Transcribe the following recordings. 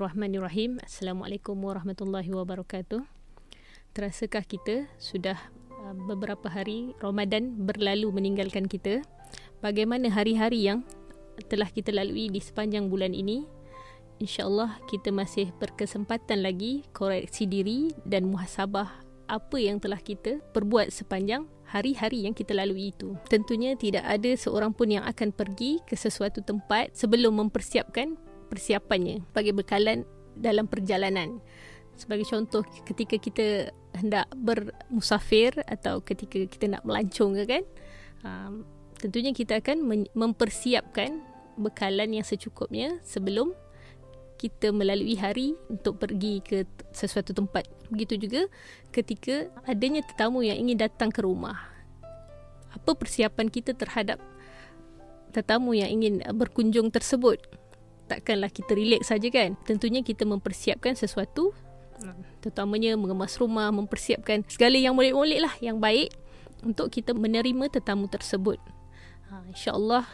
Bismillahirrahmanirrahim. Assalamualaikum warahmatullahi wabarakatuh. Terasakah kita sudah beberapa hari Ramadan berlalu meninggalkan kita? Bagaimana hari-hari yang telah kita lalui di sepanjang bulan ini? InsyaAllah kita masih berkesempatan lagi koreksi diri dan muhasabah apa yang telah kita perbuat sepanjang hari-hari yang kita lalui itu. Tentunya tidak ada seorang pun yang akan pergi ke sesuatu tempat sebelum mempersiapkan persiapannya sebagai bekalan dalam perjalanan. Sebagai contoh, ketika kita hendak bermusafir atau ketika kita nak melancong kan, tentunya kita akan mempersiapkan bekalan yang secukupnya sebelum kita melalui hari untuk pergi ke sesuatu tempat. Begitu juga ketika adanya tetamu yang ingin datang ke rumah. Apa persiapan kita terhadap tetamu yang ingin berkunjung tersebut? Takkanlah kita relax saja kan? Tentunya kita mempersiapkan sesuatu, terutamanya mengemas rumah, mempersiapkan segala yang molek-molek lah, yang baik untuk kita menerima tetamu tersebut. InsyaAllah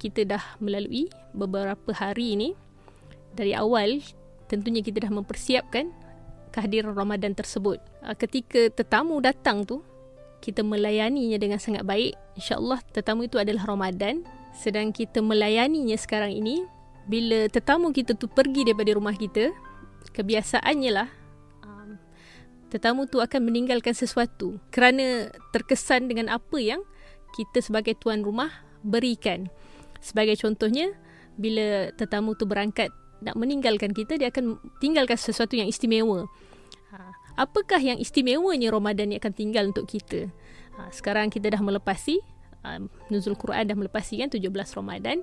kita dah melalui beberapa hari ini. Dari awal, tentunya kita dah mempersiapkan kehadiran Ramadan tersebut. Ketika tetamu datang tu, kita melayaninya dengan sangat baik. InsyaAllah tetamu itu adalah Ramadan. Sedang kita melayaninya sekarang ini, bila tetamu kita tu pergi daripada rumah kita, kebiasaannya lah, tetamu tu akan meninggalkan sesuatu kerana terkesan dengan apa yang kita sebagai tuan rumah berikan. Sebagai contohnya, bila tetamu tu berangkat nak meninggalkan kita, dia akan tinggalkan sesuatu yang istimewa. Apakah yang istimewanya Ramadan ni akan tinggal untuk kita? Sekarang kita dah melepasi, Nuzul Quran dah melepasi kan 17 Ramadan.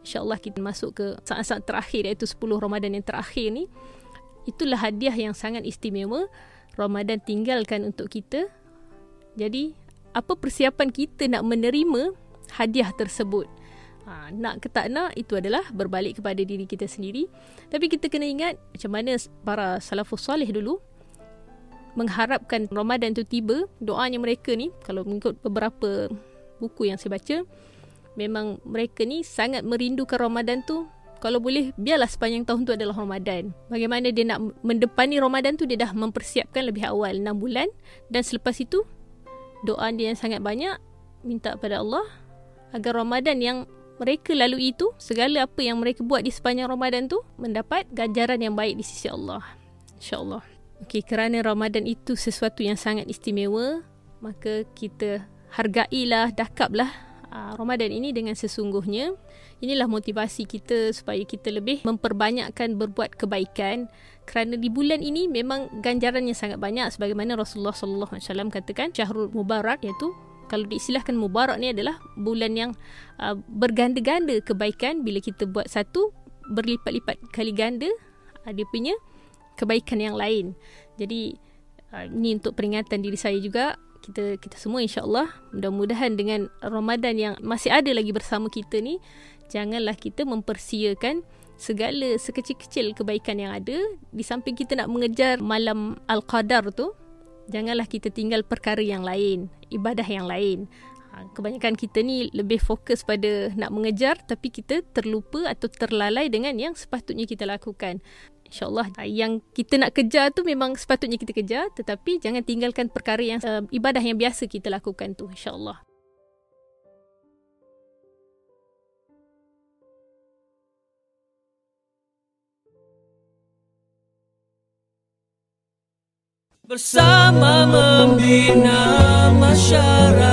InsyaAllah kita masuk ke saat-saat terakhir, iaitu 10 Ramadan yang terakhir ni. Itulah hadiah yang sangat istimewa Ramadan tinggalkan untuk kita. Jadi apa persiapan kita nak menerima hadiah tersebut? Nak ke tak nak, itu adalah berbalik kepada diri kita sendiri. Tapi kita kena ingat macam mana para salafus soleh dulu mengharapkan Ramadan tu tiba. Doanya mereka ni, kalau mengikut beberapa buku yang saya baca, memang mereka ni sangat merindukan Ramadan tu. Kalau boleh, biarlah sepanjang tahun tu adalah Ramadan. Bagaimana dia nak mendepani Ramadan tu, dia dah mempersiapkan lebih awal 6 bulan. Dan selepas itu, doa dia yang sangat banyak, minta pada Allah agar Ramadan yang mereka lalui itu, segala apa yang mereka buat di sepanjang Ramadan tu, mendapat ganjaran yang baik di sisi Allah. InsyaAllah. Okey, kerana Ramadan itu sesuatu yang sangat istimewa, maka kita hargailah, dakaplah Ramadan ini dengan sesungguhnya. Inilah motivasi kita supaya kita lebih memperbanyakkan berbuat kebaikan. Kerana di bulan ini memang ganjarannya sangat banyak. Sebagaimana Rasulullah SAW katakan, Syahrul Mubarak, iaitu kalau diistilahkan Mubarak ni adalah bulan yang berganda-ganda kebaikan. Bila kita buat satu, berlipat-lipat kali ganda dia punya kebaikan yang lain. Jadi ini untuk peringatan diri saya juga. Kita semua insyaAllah, mudah-mudahan dengan Ramadan yang masih ada lagi bersama kita ni, janganlah kita mempersiakan segala sekecil-kecil kebaikan yang ada. Di samping kita nak mengejar malam Al-Qadar tu, janganlah kita tinggal perkara yang lain, ibadah yang lain. Kebanyakan kita ni lebih fokus pada nak mengejar, tapi kita terlupa atau terlalai dengan yang sepatutnya kita lakukan. InsyaAllah yang kita nak kejar tu memang sepatutnya kita kejar, tetapi jangan tinggalkan perkara yang ibadah yang biasa kita lakukan tu, InsyaAllah. Bersama membina masyarakat.